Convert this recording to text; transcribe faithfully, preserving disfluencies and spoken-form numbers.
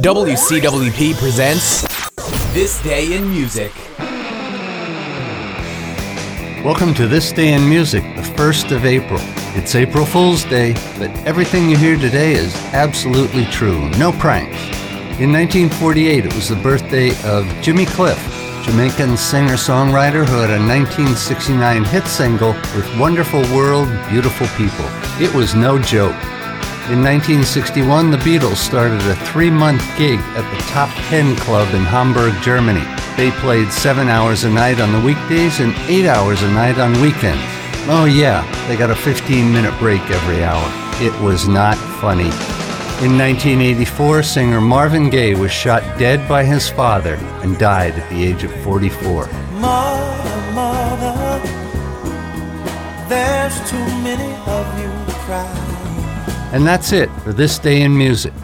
W C W P presents This Day in Music. Welcome to This Day in Music, the first of April. It's April Fool's Day, but everything you hear today is absolutely true. No pranks. In nineteen forty-eight, it was the birthday of Jimmy Cliff, Jamaican singer-songwriter who had a nineteen sixty-nine hit single with Wonderful World, Beautiful People. It was no joke. In nineteen sixty-one, the Beatles started a three-month gig at the Top Ten Club in Hamburg, Germany. They played seven hours a night on the weekdays and eight hours a night on weekends. Oh yeah, they got a fifteen-minute break every hour. It was not funny. In nineteen eighty-four, singer Marvin Gaye was shot dead by his father and died at the age of forty-four. Mother, mother, there's too many of you crying. And that's it for This Day in Music.